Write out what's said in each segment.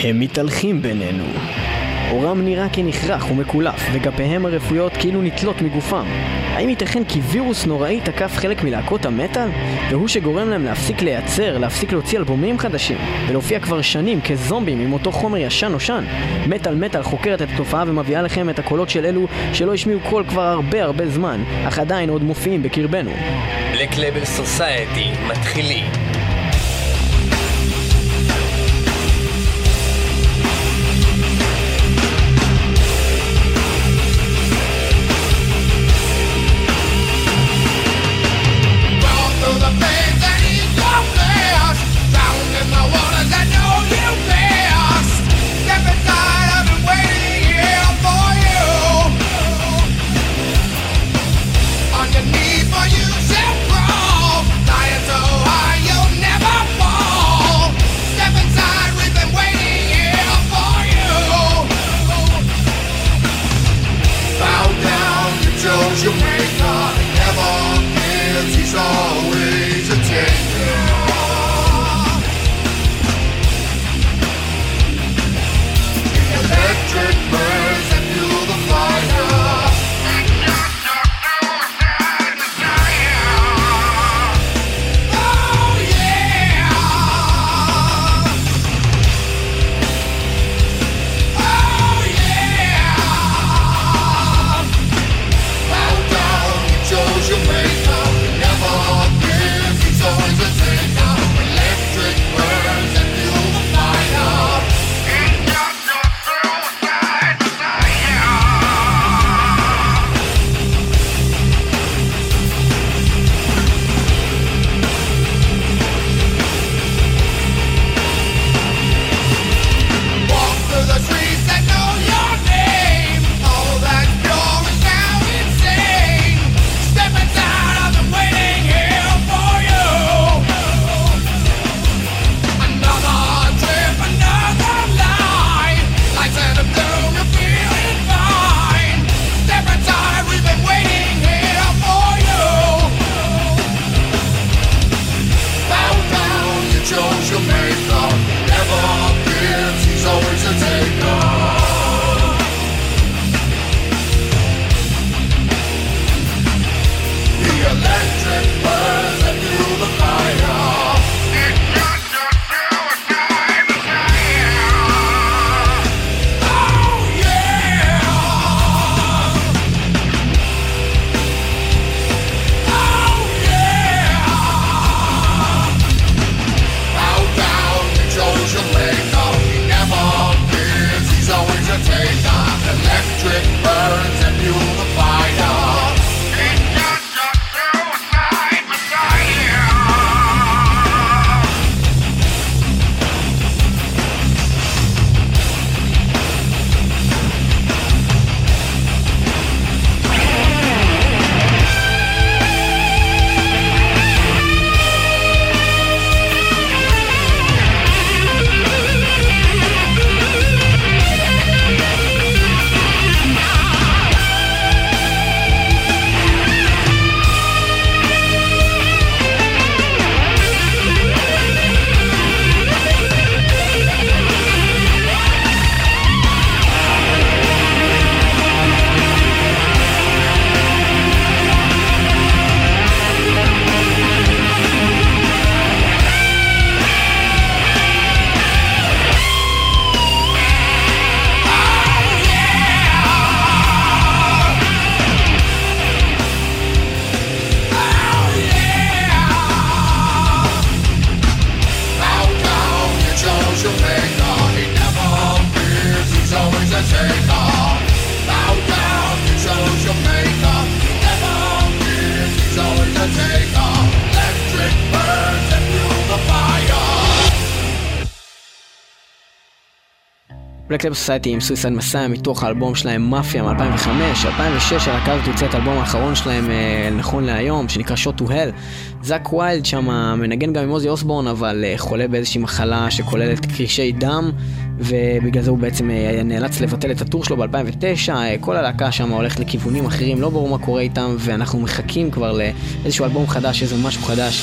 הם מתהלכים בינינו. אורם נראה כנחרח ומקולף, וגפיהם הרפויות כאילו נתלות מגופם. האם ייתכן כי וירוס נוראי תקף חלק מלהקות המטל? והוא שגורם להם להפסיק לייצר, להפסיק להוציא אלבומים חדשים, ולהופיע כבר שנים כזומבים עם אותו חומר ישן נושן? מטל מטל חוקרת את התופעה ומביאה לכם את הקולות של אלו שלא השמיעו קול כבר הרבה זמן, אך עדיין עוד מופיעים בקרבנו. Black Label Society מתחילים. Black Label Society עם Suicide Messiah מתוך האלבום שלהם מאפיה מ-2005, 2006 על הקו תוצא את האלבום האחרון שלהם נכון להיום שנקרא Shot to Hell. זאק ויילד שם מנגן גם עם עוזי אוסבורן אבל חולה באיזושהי מחלה שכוללת קרישי דם ובגלל זה הוא בעצם נאלץ לבטל את הטור שלו ב-2009, כל הלהקה שם הולכת לכיוונים אחרים, לא ברור מה קורה איתם ואנחנו מחכים כבר לאיזשהו אלבום חדש, איזה משהו חדש.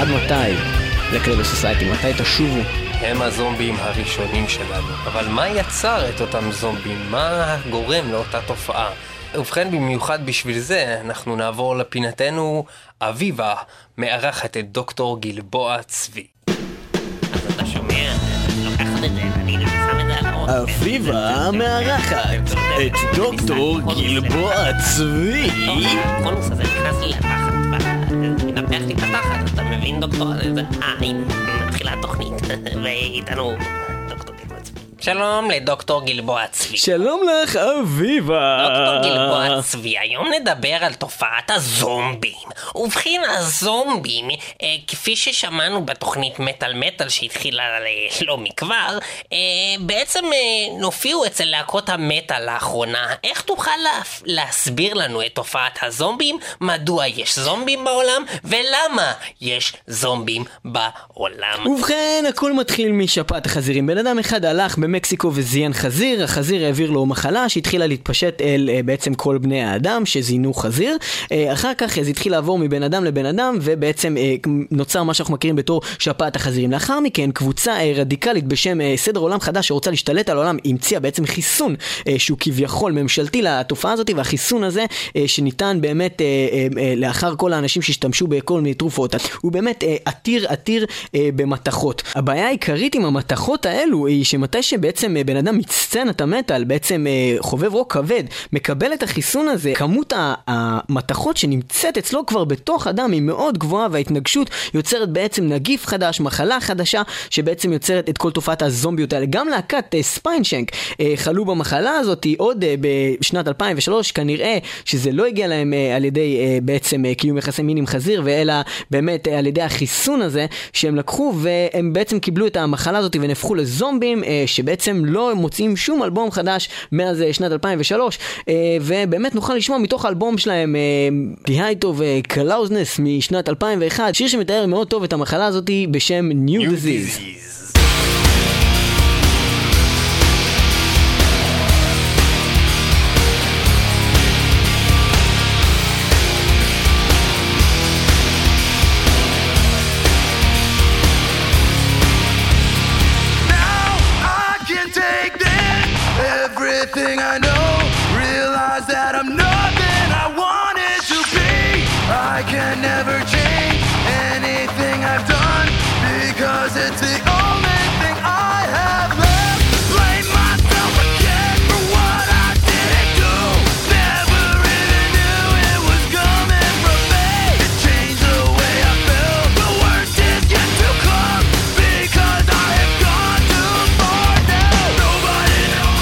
עד מתי? Black Label Society, מתי תשובו? הם הזומבים הראשונים שלנו. אבל מה יצר את אותם זומבים? מה גורם לאותה תופעה? ובכן, במיוחד בשביל זה, אנחנו נעבור לפינתנו אביבה, מארחת את דוקטור גלבוע צבי. אז אתה שומע? לוקחת את זה, אני נמצא את זה על עוד. אביבה מארחת את דוקטור גלבוע צבי. הקונוס הזה נכנס לי לפחד, מנפח לי פתחת, אתה מבין דוקטור? אני מתחילה תוכנית, ואיתנו דוקטור גלבוע צבי. שלום לדוקטור גלבוע צבי. שלום לך אביבה. דוקטור גלבוע צבי, היום נדבר על תופעת הזומבים. ובכן, הזומבים, כפי ששמענו בתוכנית מטל מטל שהתחילה לא מכבר, בעצם נופיעו אצל להקות המטל לאחרונה. איך תוכל להסביר לנו את תופעת הזומבים? מדוע יש זומבים בעולם? ולמה יש זומבים בעולם? ובכן, הכל מתחיל משפעת החזירים. בן אדם אחד הלך במקסיקו וזיין חזיר, החזיר העביר לו מחלה שהתחילה להתפשט אל בעצם כל בני האדם שזינו חזיר. אחר כך זה התחיל לעבור מבן אדם לבן אדם, ובעצם נוצר מה שאנחנו מכירים בתור שפעת החזירים. לאחר מכן קבוצה רדיקלית בשם סדר עולם חדש שרוצה להשתלט על העולם, המציאה בעצם חיסון שהוא כביכול ממשלתי לתופעה הזאת, והחיסון הזה שניתן באמת לאחר כל האנשים שהשתמשו בכל מיני תרופות, הוא באמת עתיר במתחות. הבעיה העיקרית עם המתחות האלו היא שמתי שבעצם בן אדם מצצנת המטל, בעצם חובב רוק כבד, מקבל את החיסון הזה, כמות המתחות שנמצאת אצלו כבר בתוך אדם היא מאוד גבוהה, וההתנגשות יוצרת בעצם נגיף חדש, מחלה חדשה, שבעצם יוצרת את כל תופעת הזומביות האלה. גם להקת ספיינשנק חלו במחלה הזאת עוד בשנת 2003, כנראה שזה לא הגיע להם על ידי בעצם קיום יחסי מין עם חזיר, ואלא באמת על ידי החיסון הזה שהם לקחו, והם בעצם קיבלו את המחלה הזאת ונפחו לזומבים, שבעצם לא מוצאים שום אלבום חדש מאז שנת 2003, ובאמת נוכל לשמוע מתוך האלבום שלהם דיהייטו וקלאוזנס משנת 2001, שיר שמתאר מאוד טוב את המחלה הזאת בשם New Disease. I know, realize that I'm nothing I wanted to be. I can never change anything I've done because it's the only thing I have left. Blame myself again for what I didn't do. Never really knew it was coming from me. It changed the way I felt. The worst is yet to come because I have gone too far now. Nobody knows.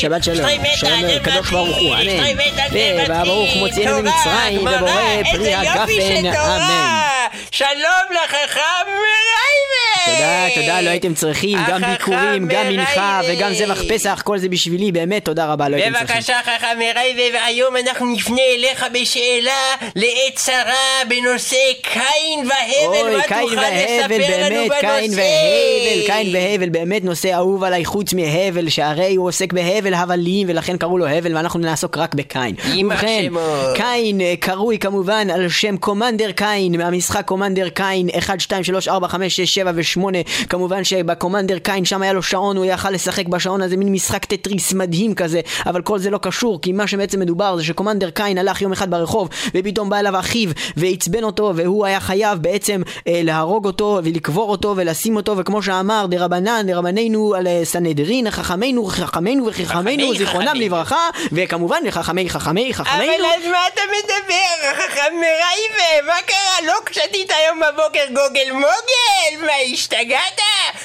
שבת שלום, שם הקדוש ברוך הוא, אמן. והברוך מוציאנו ממצרים, ובורא פרי הגפן, אמן. שלום לחכם מרייבן. תודה, תודה, לא הייתם צריכים, גם ביקורים, גם מנחה, וגם זבח פסח, כל זה בשבילי, באמת, תודה רבה, לא הייתם צריכים. בבקשה, חכם מרייבן, והיום אנחנו נפנה אליך בשאלה לעת צרה בנושא קין והבל. מה תוכל לספר לנו בנושא? קין והבל, באמת נושא אהוב עליי חוץ מהבל, שהרי הוא עוסק בהבל הבלים, ולכן קראו לו הבל, ואנחנו נעסוק רק בקין. קין קרוי כמובן על שם קומנדר קין, מהמשחק קומנדר קין 1, 2, 3, 4, 5, 6, 7 ו-8. כמובן שבקומנדר קין שם היה לו שעון, הוא יכל לשחק בשעון הזה, מין משחק טטריס מדהים כזה, אבל כל זה לא קשור, כי מה שבעצם מדובר זה שקומנדר קין הלך יום אחד ברחוב, ופתאום בא אליו אחיו והצבן אותו, והוא היה חייב בעצם להרוג אותו ולקבור אותו ולשים אותו, וכמו שאמר דרבנן דרבנינו על סנהדרין, חכמינו חכמינו וחכמינו זיכרונם לברכה, וכמובן לחכמי חכמי חכמינו. אבל אז מה אתה מדבר, חכם מרייבן? מה קרה? לא שתית היום בבוקר גוגל מוגל? מה, השתגעת?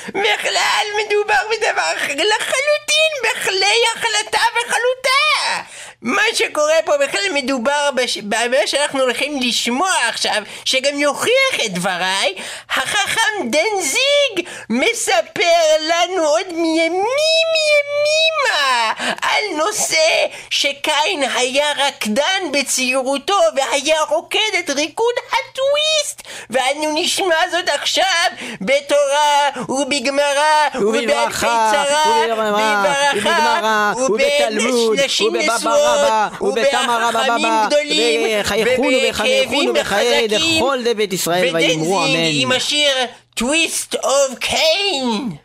בכלל מדובר בדבר לחלוטין בכלי החלטה וחלוטה. מה שקורה פה בכלל מדובר במה שאנחנו הולכים לשמוע עכשיו, שגם יוכיח את דבריי. החכם דנזיג מספר לנו עוד מימימה על נושא שקין היה רקדן בצעירותו והיה רוקד את ריקוד הטוויסט, ואנו נשמע זאת עכשיו בתורה ובגמרא ובאלפי צרה ובברכה ובנשים נשואות ובחכמים גדולים ובכאבים בחזקים ודנזיג עם השיר Twist of Cain.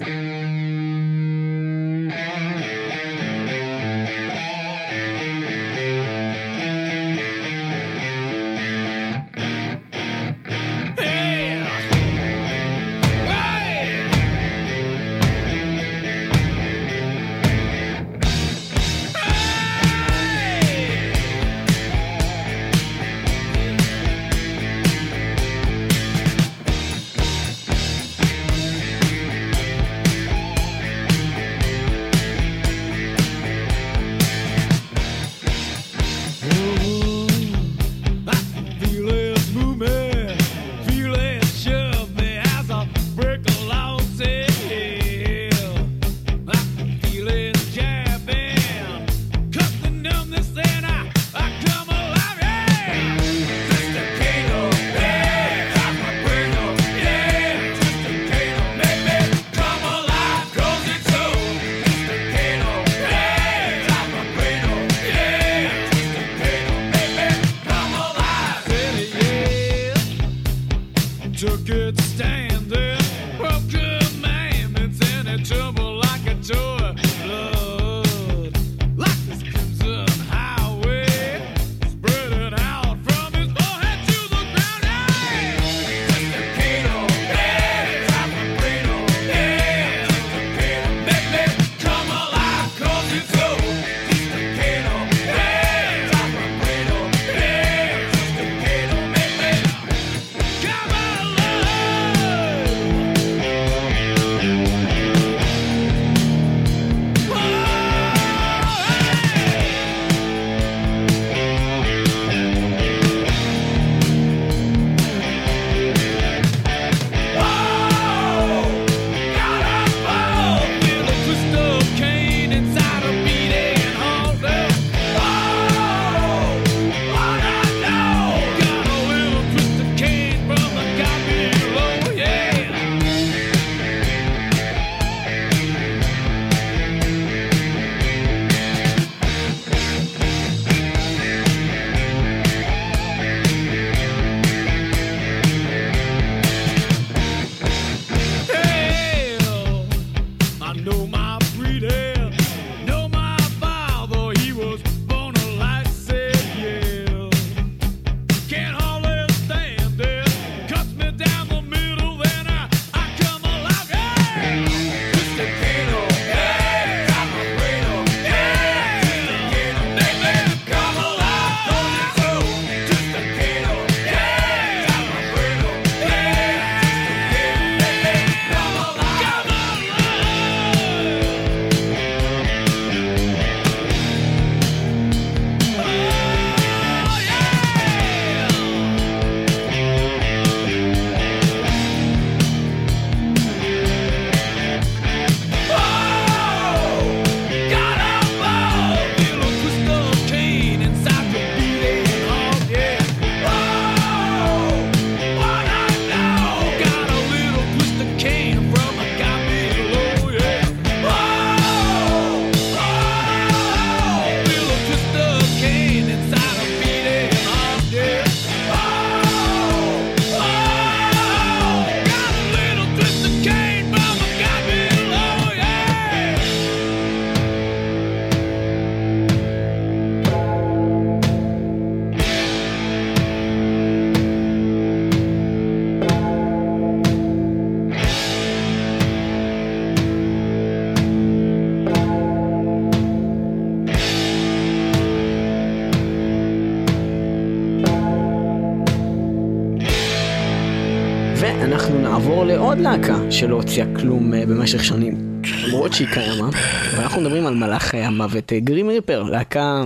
ואנחנו נעבור לעוד להקה שלא הוציאה כלום במשך שנים, למרות שהיא קיימה, ואנחנו מדברים על מלאך המוות, גרים ריפר, להקה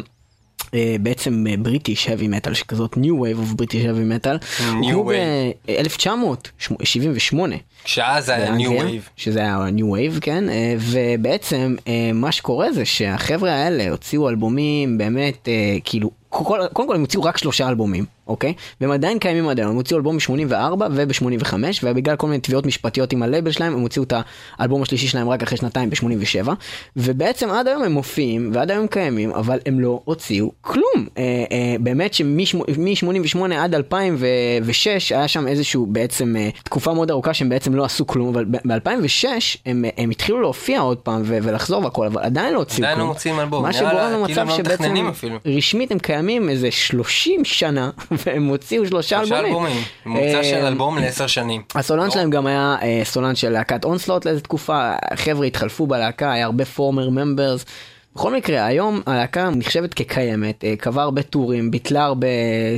בעצם בריטיש heavy metal שכזאת, New Wave of British Heavy Metal. הוא ב-1978 כשאז היה New Wave, שזה היה New Wave, כן. ובעצם מה שקורה זה שהחבר'ה האלה הוציאו אלבומים באמת כאילו, קודם כל הם הוציאו רק 3 אלבומים, אוקיי? והם עדיין קיימים עדיין. הם הוציאו אלבום ב-84 וב-85, ובגלל כל מיני תביעות משפטיות עם הלייבל שלהם, הם הוציאו את האלבום השלישי שלהם רק אחרי שנתיים ב-87, ובעצם עד היום הם מופיעים, ועד היום קיימים, אבל הם לא הוציאו כלום. באמת שמ-88 עד 2006 היה שם איזשהו בעצם תקופה מאוד ארוכה שהם בעצם לא עשו כלום, אבל ב-2006 הם התחילו להופיע עוד פעם ולחזור והכל, אבל עדיין לא הוציאו כלום. מה שגורם למצב שבעצם רשמית הם קיימים איזה 30 שנה והם הוציאו 3 אלבומים. מוצא של אלבום ל10 שנים. הסולן שלהם גם היה סולן של להקת אונסלוט לאיזו תקופה, חבר'ה התחלפו בלהקה, היה הרבה פורמר ממברס. בכל מקרה, היום הלהקה נחשבת כקיימת, קבעה הרבה טורים, ביטלה הרבה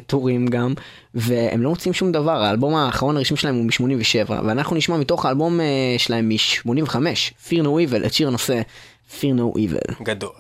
טורים גם, והם לא מוצאים שום דבר. האלבום האחרון הרשמי שלהם הוא מ-87, ואנחנו נשמע מתוך האלבום שלהם מ-85, Fear No Evil, את שיר הנושא Fear No Evil. גדול.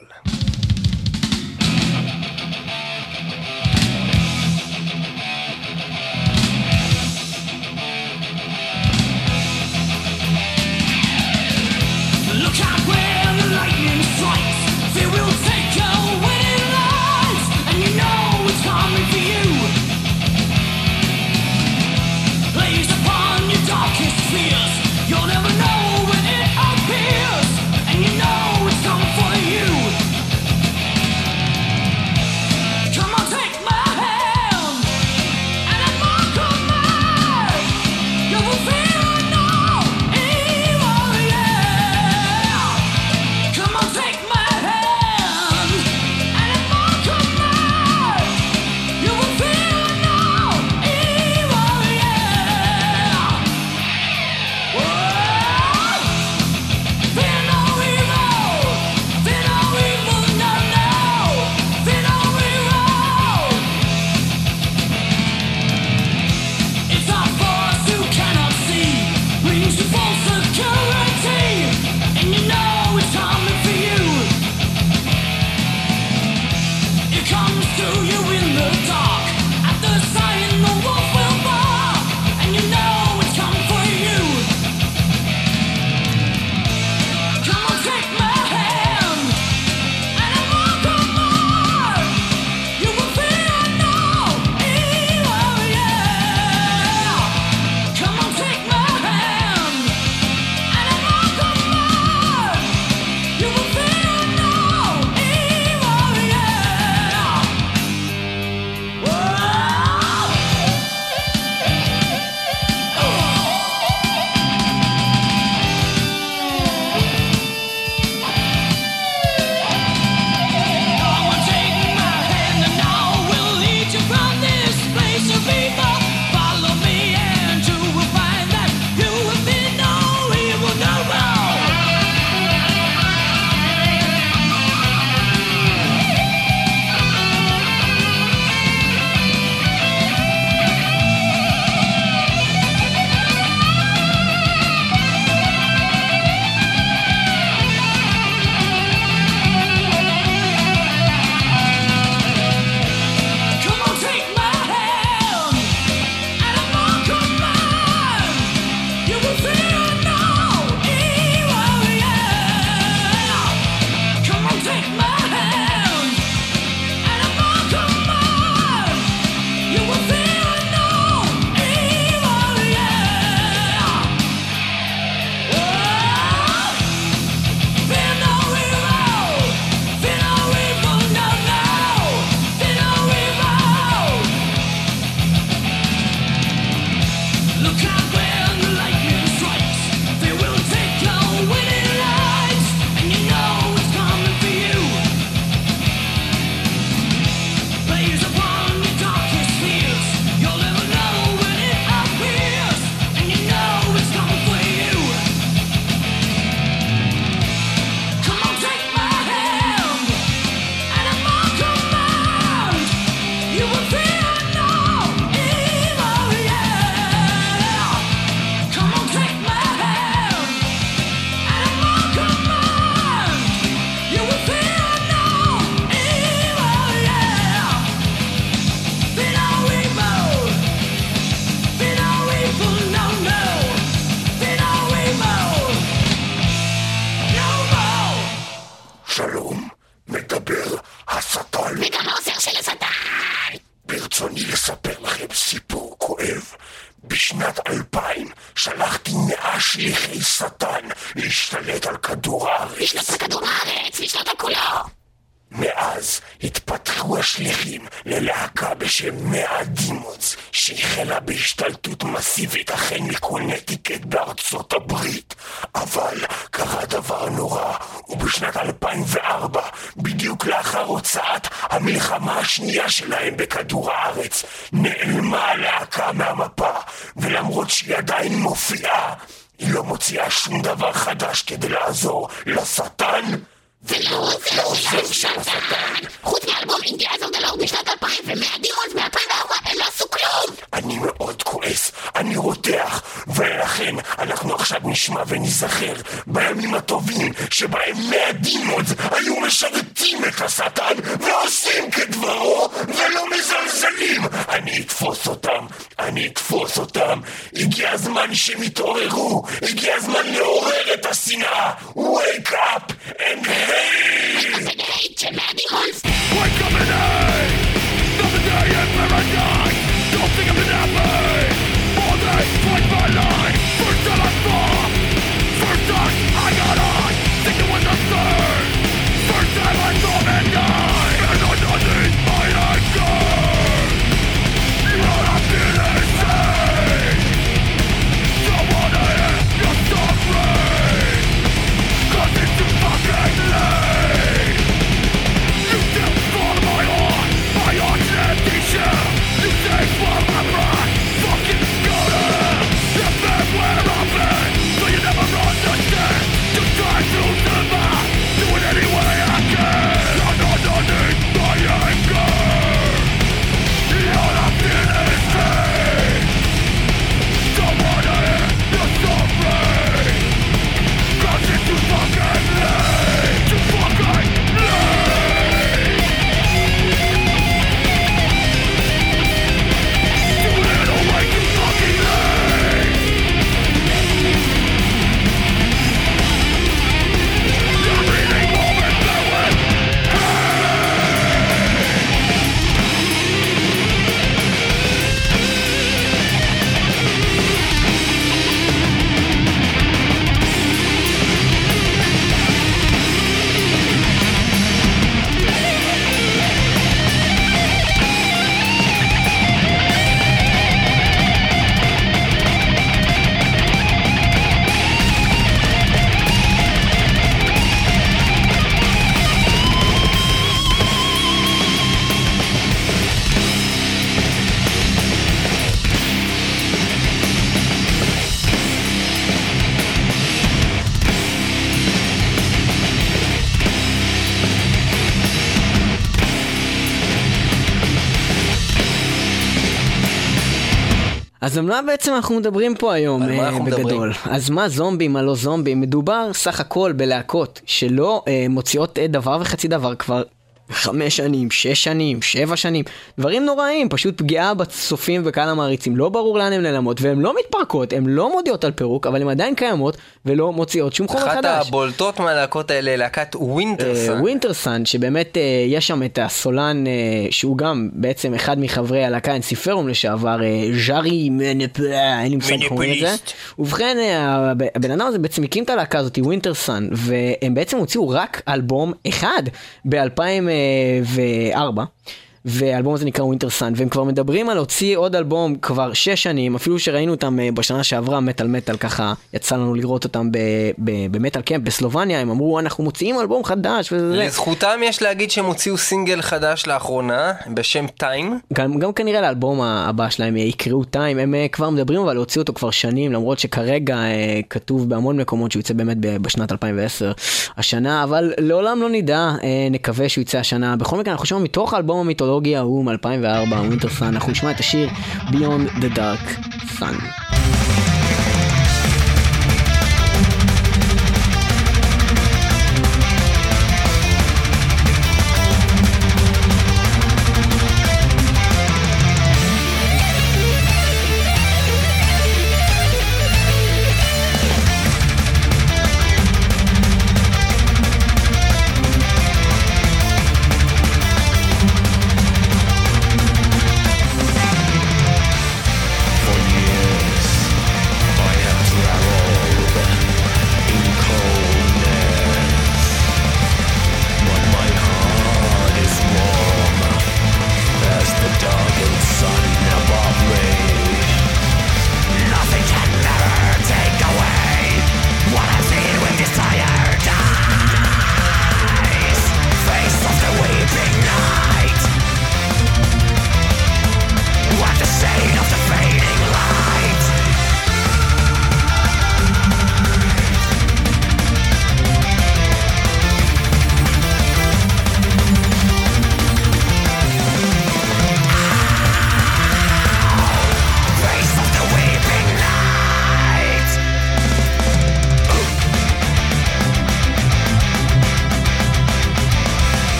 בשנת 2000 שלחתי 100 שליחי שטן להשתלט על כדור הארץ. לשלוט בכדור הארץ, לשלוט על כולו. מאז התפתחו השליחים ללהקה בשם 100 דימונס, שהחלה בהשתלטות מסיבית החל מקונטיקט בארצות הברית. אבל קרה דבר נורא, ובשנת 2004, בדיוק לאחר הוצאת המלחמה השנייה שלהם בכדור הארץ, נעלמה הלהקה מהמפה, ולמרות שהיא עדיין מופיעה, היא לא מוציאה שום דבר חדש כדי לעזור לשטן ולא עוזר של השטן. חוץ מאלבום אינדיה הזאת הלאו בשנת 2000 ומאה דימונס מ-2004 הם לא עשו כלום. אני מאוד כועס, אני רותח, ולכן אנחנו עכשיו נשמע ונזכר בימים הטובים שבהם 100 דימונס היו משרתים את השטן ועושים כדברו ולא מזלזלים. אני אתפוס אותם. הגיע הזמן שהם יתעוררו, הגיע הזמן לעורר את השנאה. Wake up and hate. Wake up and hate. Stop the day and paradise. Don't think I've been happy. All days fight my life. First time I fought, first time I got on. Second was the third, first time I saw mankind. And I don't need my anger. You don't have to listen. Someone I am your suffering, cause it's too fucking late. You stepped on my heart's empty shell. You take for my pride, fucking scolded. You've been where I've been, but you never understand. You try to survive, do it any way I can. I'm underneath my anger. All I feel is pain. Someone I am your suffering, cause it's too fucking late. Too fucking late. Do it away, too fucking late. Every day moment filled with pain. אז אמנם בעצם אנחנו מדברים פה היום בגדול. אז מה זומבים, מה לא זומבים? מדובר סך הכל בלהקות שלא מוציאות דבר וחצי דבר כבר 5 שנים, 6 שנים, 7 שנים. דברים נוראים, פשוט פגיעה בצופים וקהל המעריצים. לא ברור לאן הם נעלמות, והן לא מתפרקות, הן לא מודיעות על פירוק, אבל הן עדיין קיימות ולא מוציאות שום חומר חדש. אחת הבולטות מהלהקות האלה, להקת ווינטרסן. ווינטרסן, שבאמת יש שם את הסולן, שהוא גם בעצם אחד מחברי הלהקה אנסיפרום לשעבר, ז'ארי מאנפאה, אין לי מסוים קוראים את זה. ובכן, הבן אדם הזה בעצם הקים את הלהקה הזאת, ווינטרסן, והם בעצם הוציאו רק אלבום אחד ב-2004, והאלבום הזה נקרא ווינטרסן, והם כבר מדברים על הוציא עוד אלבום כבר 6 שנים, אפילו שראינו אותם בשנה שעברה, מטל מטל, ככה יצא לנו לראות אותם במטל קמפ בסלובניה. הם אמרו אנחנו מוציאים אלבום חדש, לזכותם יש להגיד שהם הוציאו סינגל חדש לאחרונה בשם טיים, גם כנראה לאלבום הבא שלהם יקראו טיים. הם כבר מדברים אבל הוציאו אותו כבר שנים, למרות שכרגע כתוב בהמון מקומות שהוא יצא באמת בשנת 2010 השנה, אבל לעולם לא נדע, נקווה שהוא יצא השנה. בכל מקרה אנחנו חושבים מתוך האלבום המיתולוגי ההוא 2004, ווינטרסן, אנחנו נשמע את השיר Beyond the Dark Sun.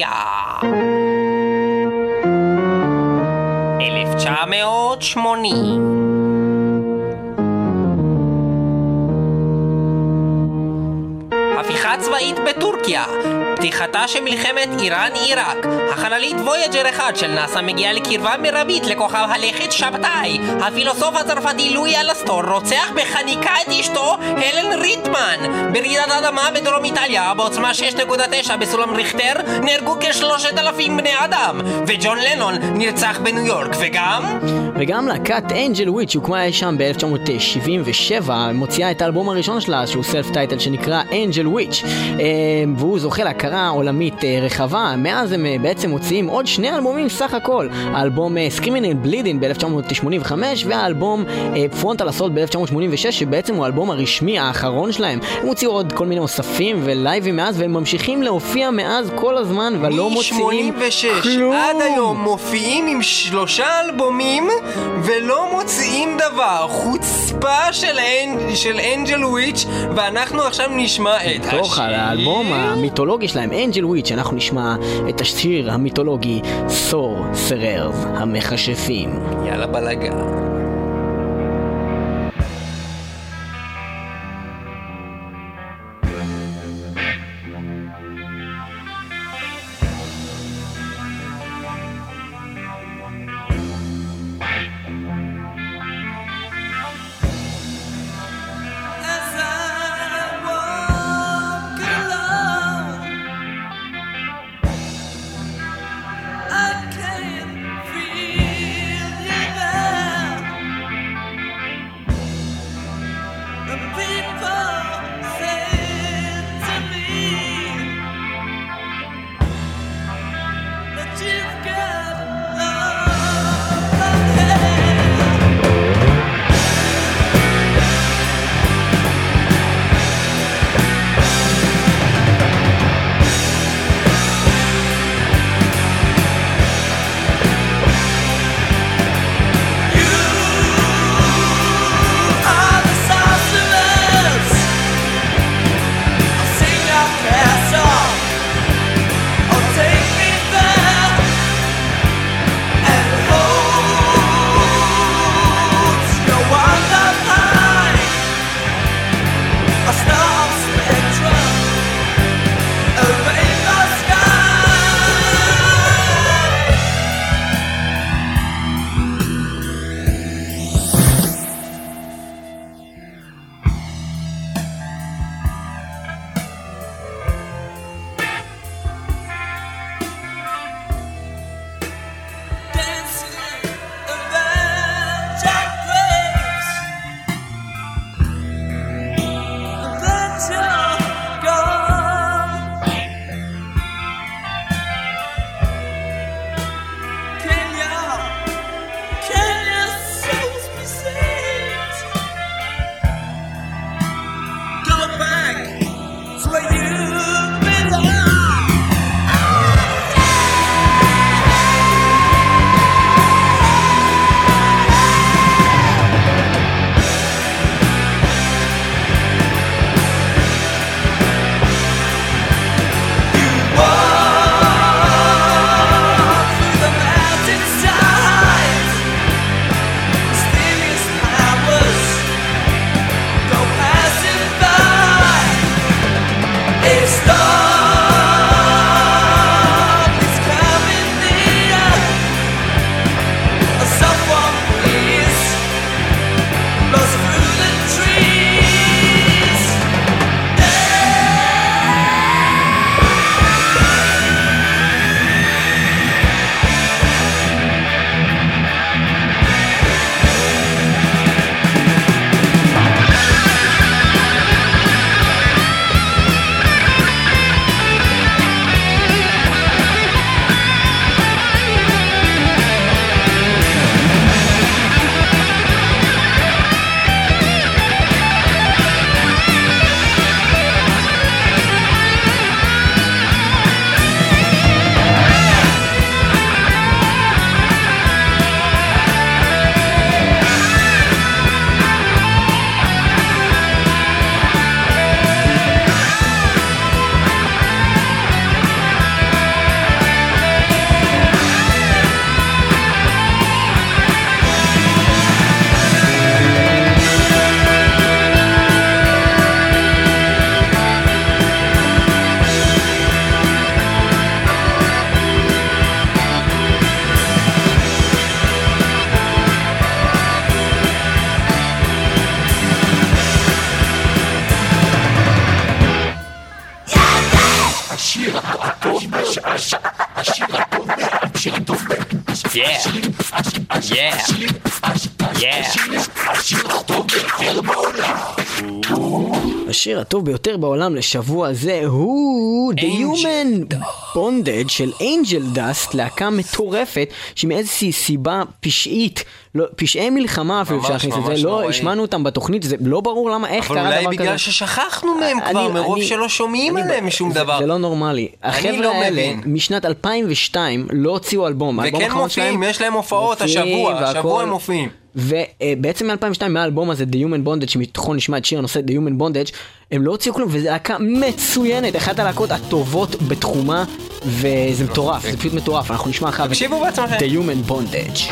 היה 1980. הפיכה צבאית בטורקיה, פתיחתה של מלחמת איראן-עיראק, החללית וויג'ר 1 של נאסא מגיעה לקרבה מרבית לכוכב הלכת שבתאי, הפילוסוף הצרפתי לואי אלסטור רוצח בחניקה את אשתו הלן ריטמן, ברעידת אדמה בדרום איטליה בעוצמה 6.9 בסולם ריכטר נהרגו כ3,000 בני אדם, וג'ון לנון נרצח בניו יורק. וגם להקת אנג'ל וויץ' הוקמה שם ב-1977, מוציאה את האלבום הראשון שלה שהוא סלף טייטל שנקרא אנג'ל וויץ', והוא זוכה להכרה עולמית רחבה. מאז הם בעצם מוציאים עוד שני אלבומים סך הכל, האלבום סקרימינל בלידין ב-1985 והאלבום פרונטל אסולט ב-1986 שבעצם הוא האלבום הרשמי האחרון שלהם. הם הוציאו עוד כל מיני אוספים ולייבים מאז, והם ממשיכים להופיע מאז כל הזמן ולא מוציאים כלום. עד היום מופיעים עם 3 אלבומים ולא מוציאים דבר. חוצפה של אנג'ל וויץ', ואנחנו עכשיו נשמע את השיר תוך על האלבום המיתולוגי שלהם אנג'ל וויץ'. אנחנו נשמע את השיר המיתולוגי סור סררז המחשפים. יאללה בלגן. השיר הטוב ביותר בעולם לשבוע זה הוא The Human Bondage של Angel Dust, להקה מטורפת שמאיזושהי סיבה פשעית, פשעי מלחמה אפילו אפשר להכניס את זה, לא השמענו אותם בתוכנית, זה לא ברור למה, איך קרה דבר כזה. אבל אולי בגלל ששכחנו מהם כבר, מרוב שלא שומעים עליהם משום דבר. זה לא נורמלי. החבר'ה האלה משנת 2002 לא הוציאו אלבום. וכן מופיעים, יש להם הופעות השבוע הם מופיעים. ובעצם מ-2002 מהאלבום הזה The Human Bondage, שמתוכו נשמע את שיר הנושא The Human Bondage, הם לא הוציאו כלום, וזו להקה מצוינת, אחת הלהקות הטובות בתחומה, וזה מטורף, זה פשוט מטורף. אנחנו נשמע אחר The Human Bondage.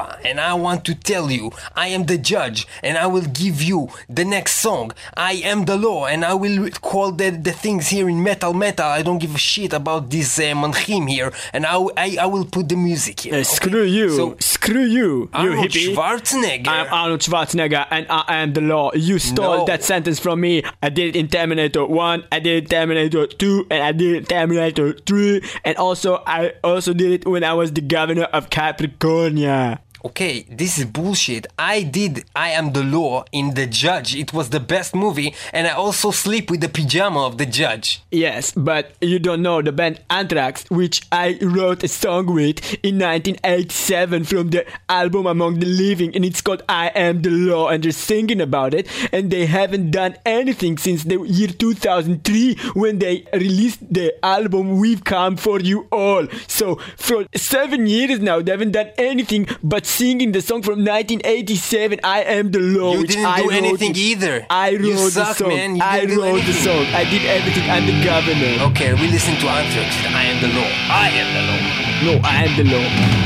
Noah, and I want to tell you, I am the judge, and I will give you the next song. I am the law, and I will call the things here in metal. I don't give a shit about this manchim here, and I will put the music here. Okay? Screw you, so, screw you, Arnold, you hippie. Schwarzenegger. I'm Arnold Schwarzenegger, and I am the law. You stole that sentence from me. I did it in Terminator 1, I did it in Terminator 2, and I did it in Terminator 3, and also I also did it when I was the governor of Capricornia. Okay, this is bullshit. I am the law in The Judge. It was the best movie, and I also sleep with the pyjama of The Judge. Yes, but you don't know the band Anthrax, which I wrote a song with in 1987 from the album Among the Living, and it's called I Am the Law, and they're singing about it, and they haven't done anything since the year 2003 when they released the album We've Come for You All. So for 7 years now, they haven't done anything but singing the song from 1987, I Am the Law. You didn't do anything either. I wrote the song. I wrote the song. I did everything. I'm the governor. Okay, we listen to Anthrax. I Am the Law. I Am the Law. No, I Am the Law.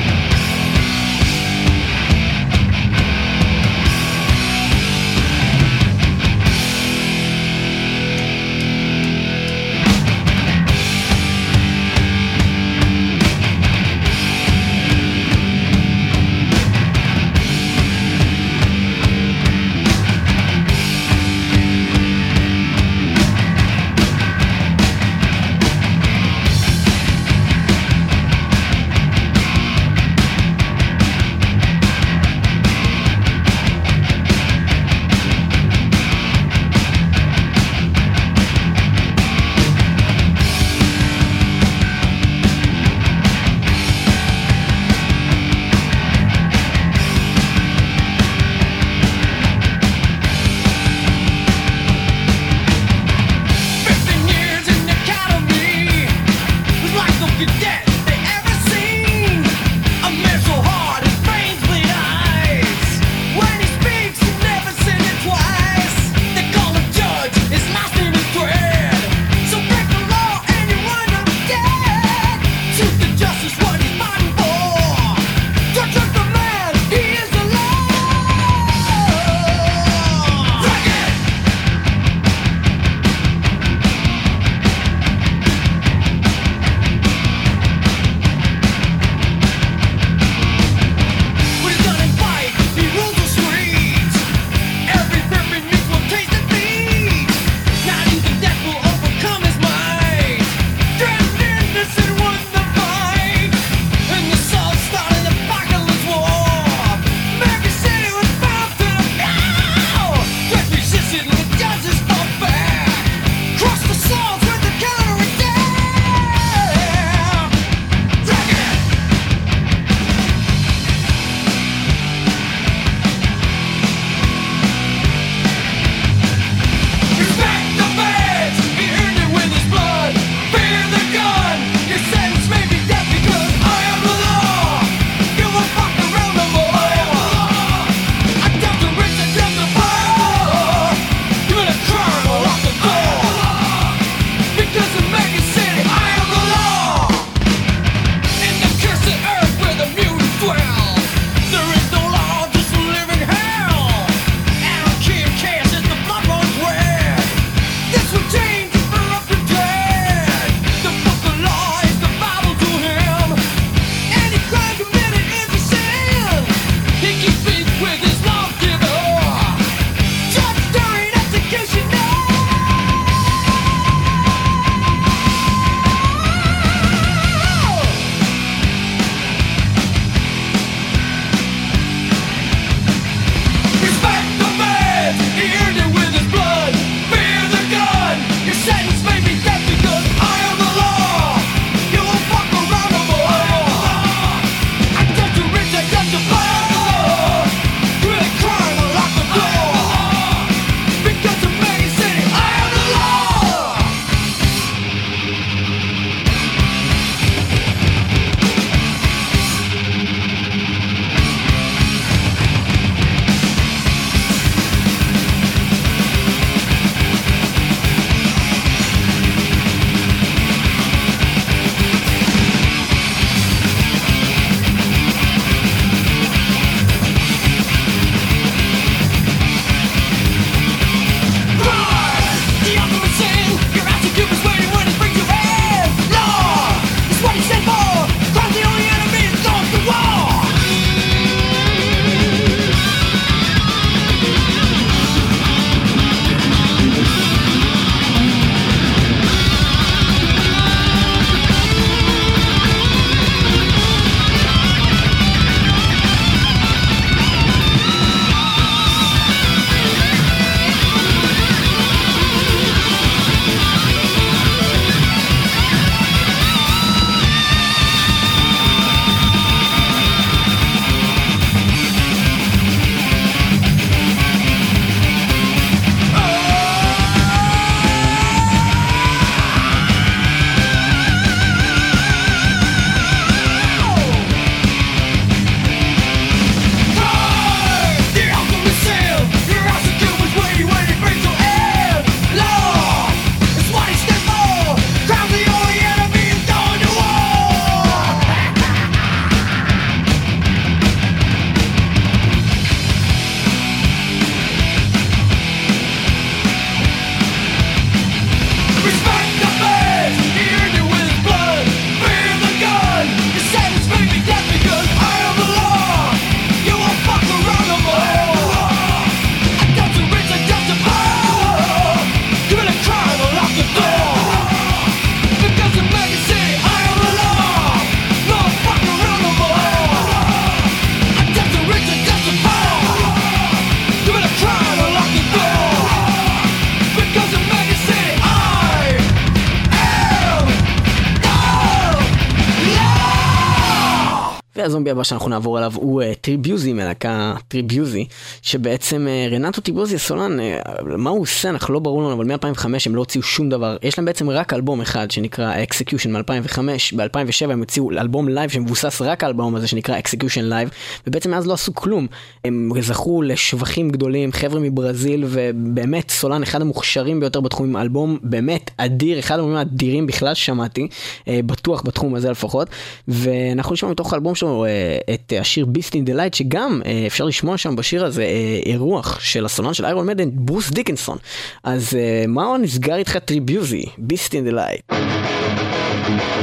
הזומבי הבא שאנחנו נעבור עליו הוא טריביוזי, מלהקה טריביוזי, שבעצם רנטו טריביוזי הסולן, מה הוא עושה אנחנו לא ברור לנו, אבל מ-2005 הם לא הוציאו שום דבר. יש להם בעצם רק אלבום אחד שנקרא Execution מ-2005, ב-2007 הם הוציאו אלבום לייב שמבוסס רק על אלבום הזה שנקרא Execution Live, ובעצם מאז לא עשו כלום. הם זכו לשבחים גדולים, חבר'ה מברזיל, ובאמת סולן אחד המוכשרים ביותר בתחום, אלבום באמת אדיר, אחד האדירים בכלל שמעתי, בטוח בתחום הזה לפחות. ואנחנו נשמע מתוך אלבום שלו את השיר Beast in the Light, שגם אפשר לשמוע שם בשיר הזה אירוח של הסולן של איירון מדן, ברוס דיקנסון. אז מה נסגר איתך טריביוזי, Beast in the Light? I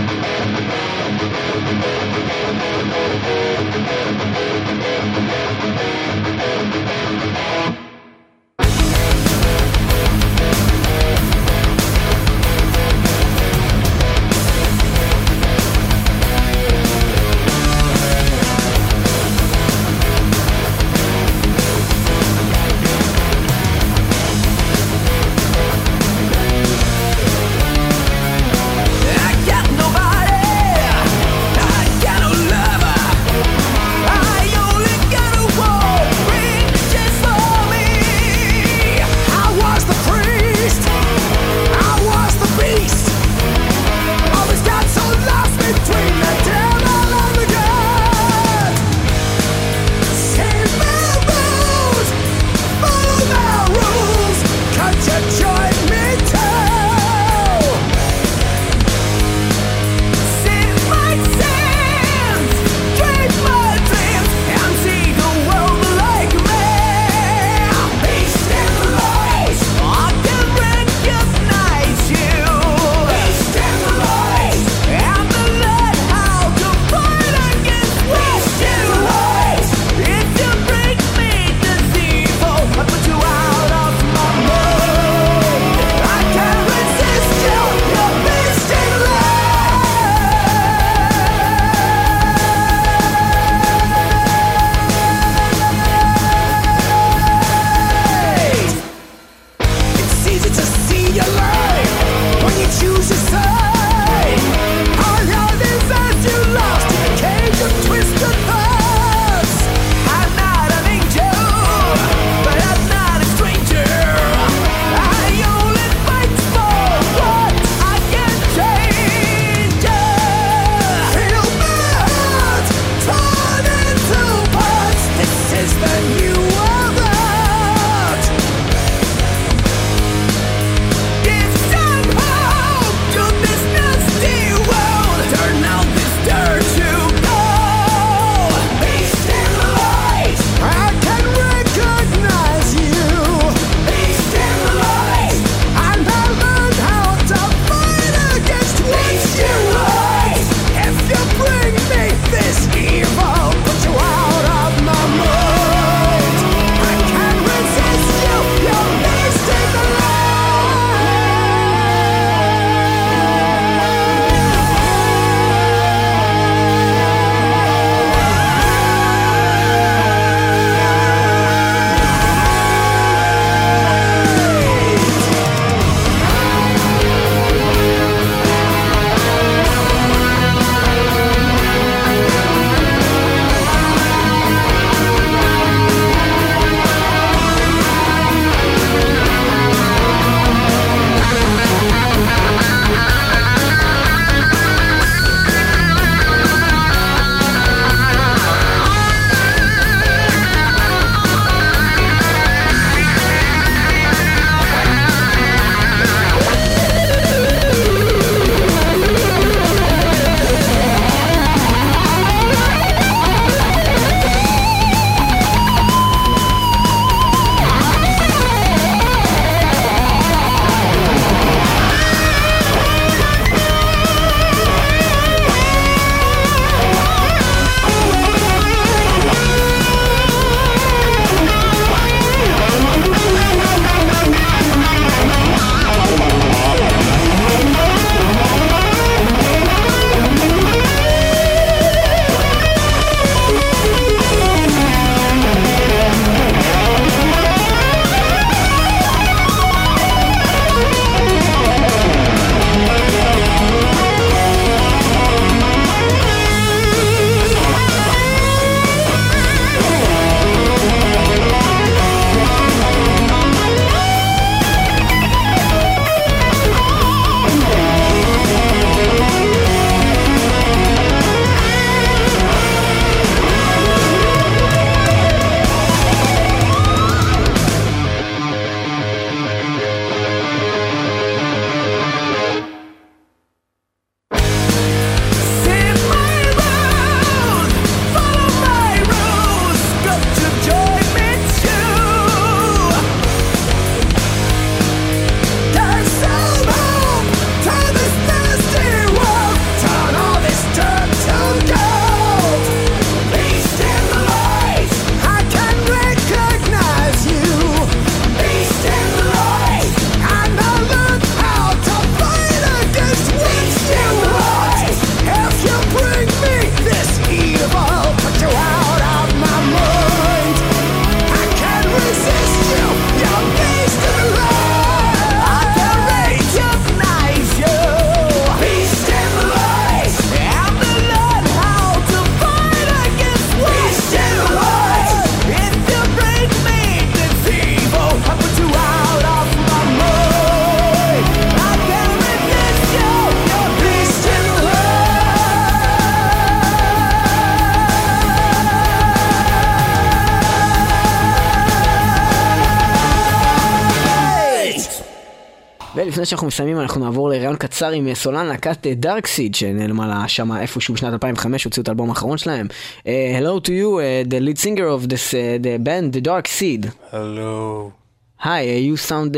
ולפני שאנחנו מסיימים אנחנו נעבור לראיון קצר עם סולן להקת דארקסיד שנעלמה לה שמה איפשהו בשנת 2005, הוציאו את האלבום האחרון שלהם. Hello to you, the lead singer of this the band the Darkseed. Hello. Hi, you sound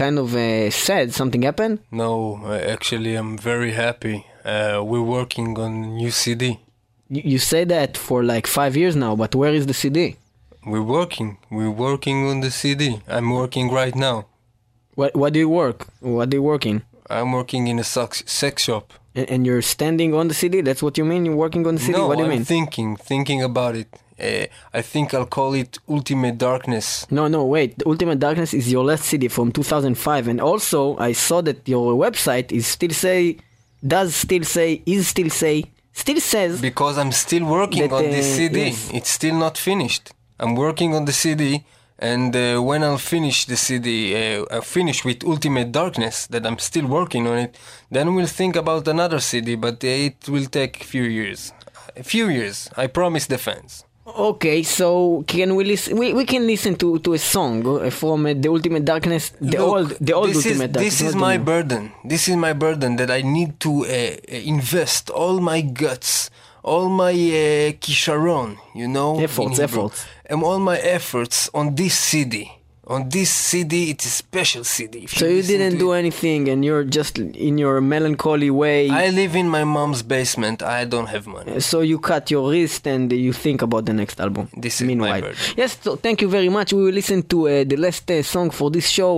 kind of sad. Something happened? No, actually I'm very happy. We're working on new CD. You say that for like 5 years now, but where is the CD? We're working on the CD. I'm working right now. What do you work? What do you work in? I'm working in a sex shop. And you're standing on the CD? That's what you mean? You're working on the CD? No, what do you mean? I'm thinking about it. I think I'll call it Ultimate Darkness. No, wait. Ultimate Darkness is your last CD from 2005. And also, I saw that your website still says... Because I'm still working on this CD. Yes. It's still not finished. I'm working on the CD, and when I'll finish the CD, I'll finish with Ultimate Darkness, that I'm still working on it, then we'll think about another CD, but it will take a few years, I promise the fans. Okay, so can we listen? We can listen to a song from the Ultimate Darkness, the old Ultimate Darkness. This is my burden. This is my burden that I need to invest all my guts, all my kisharon, you know, efforts, and all my efforts on this CD. On this CD, it's a special CD. So you didn't do anything and you're just in your melancholy way. I live in my mom's basement. I don't have money. So you cut your wrist and you think about the next album. This is my burden. Yes, so thank you very much. We will listen to the last song for this show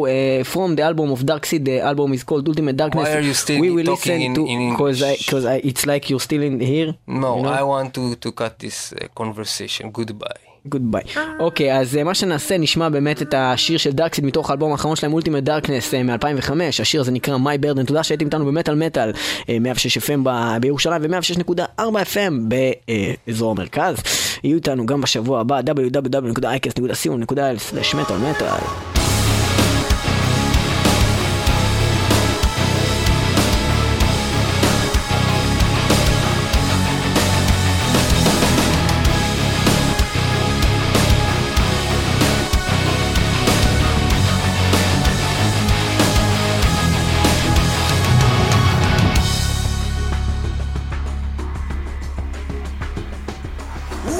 from the album of Darkseed. The album is called Ultimate Darkness. Why are you still talking in English? Because it's like you're still in here. No, you know? I want to cut this conversation. Goodbye. אוקיי, אז מה שנעשה, נשמע באמת את השיר של דארקסיד מתוך האלבום האחרון שלהם, Ultimate Darkness, מ-2005. השיר הזה נקרא My Burden. תודה שהייתם איתנו במטל, 106 FM בירושלים ו-106.4 FM באזור המרכז. יהיו איתנו גם בשבוע הבא, www.icast.co.il/metal.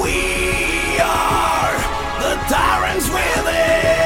We are the tyrants within.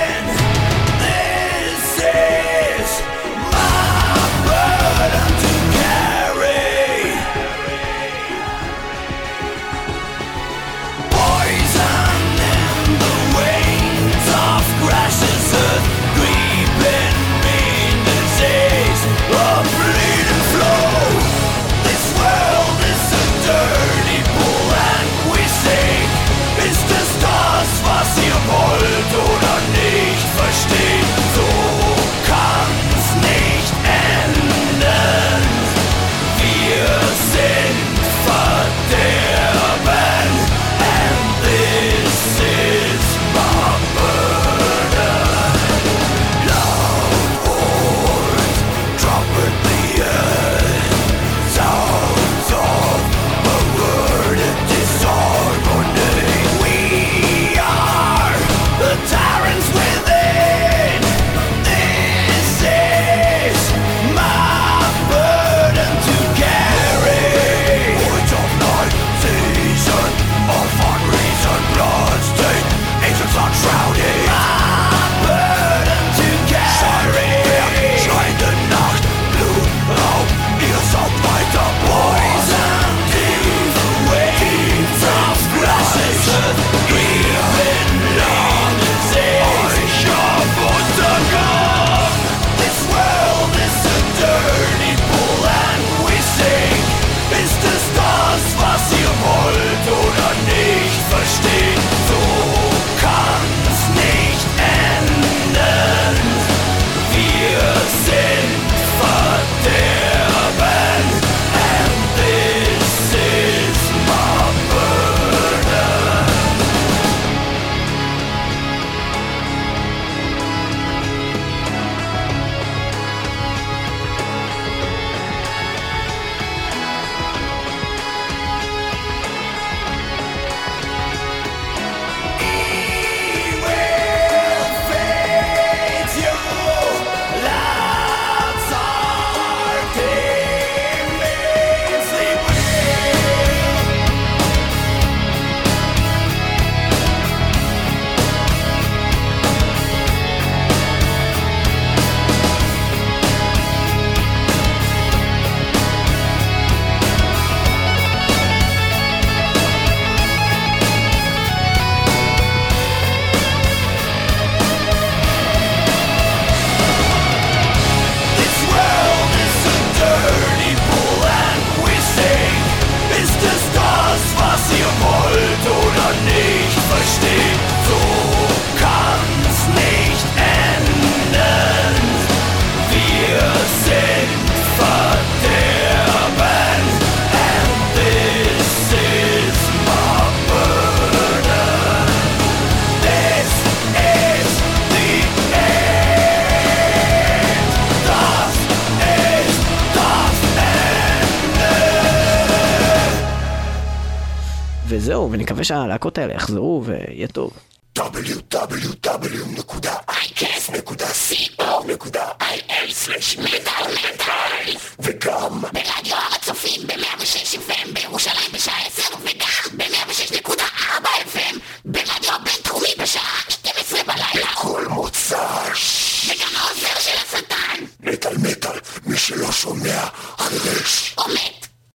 וזהו, ונקווה שהלהקות האלה יחזרו ויהיה טוב. www.icast.co.il/metalmetal וגם ברדיו הצופים ב-106.7 בירושלים בשעה 10 וגם ב-106.4 FM ברדיו בינתחומי בשעה 12 בלילה בכל מוצ"ש, וגם העוזר של השטן מטל מטל, מי שלא שומע חרש עומד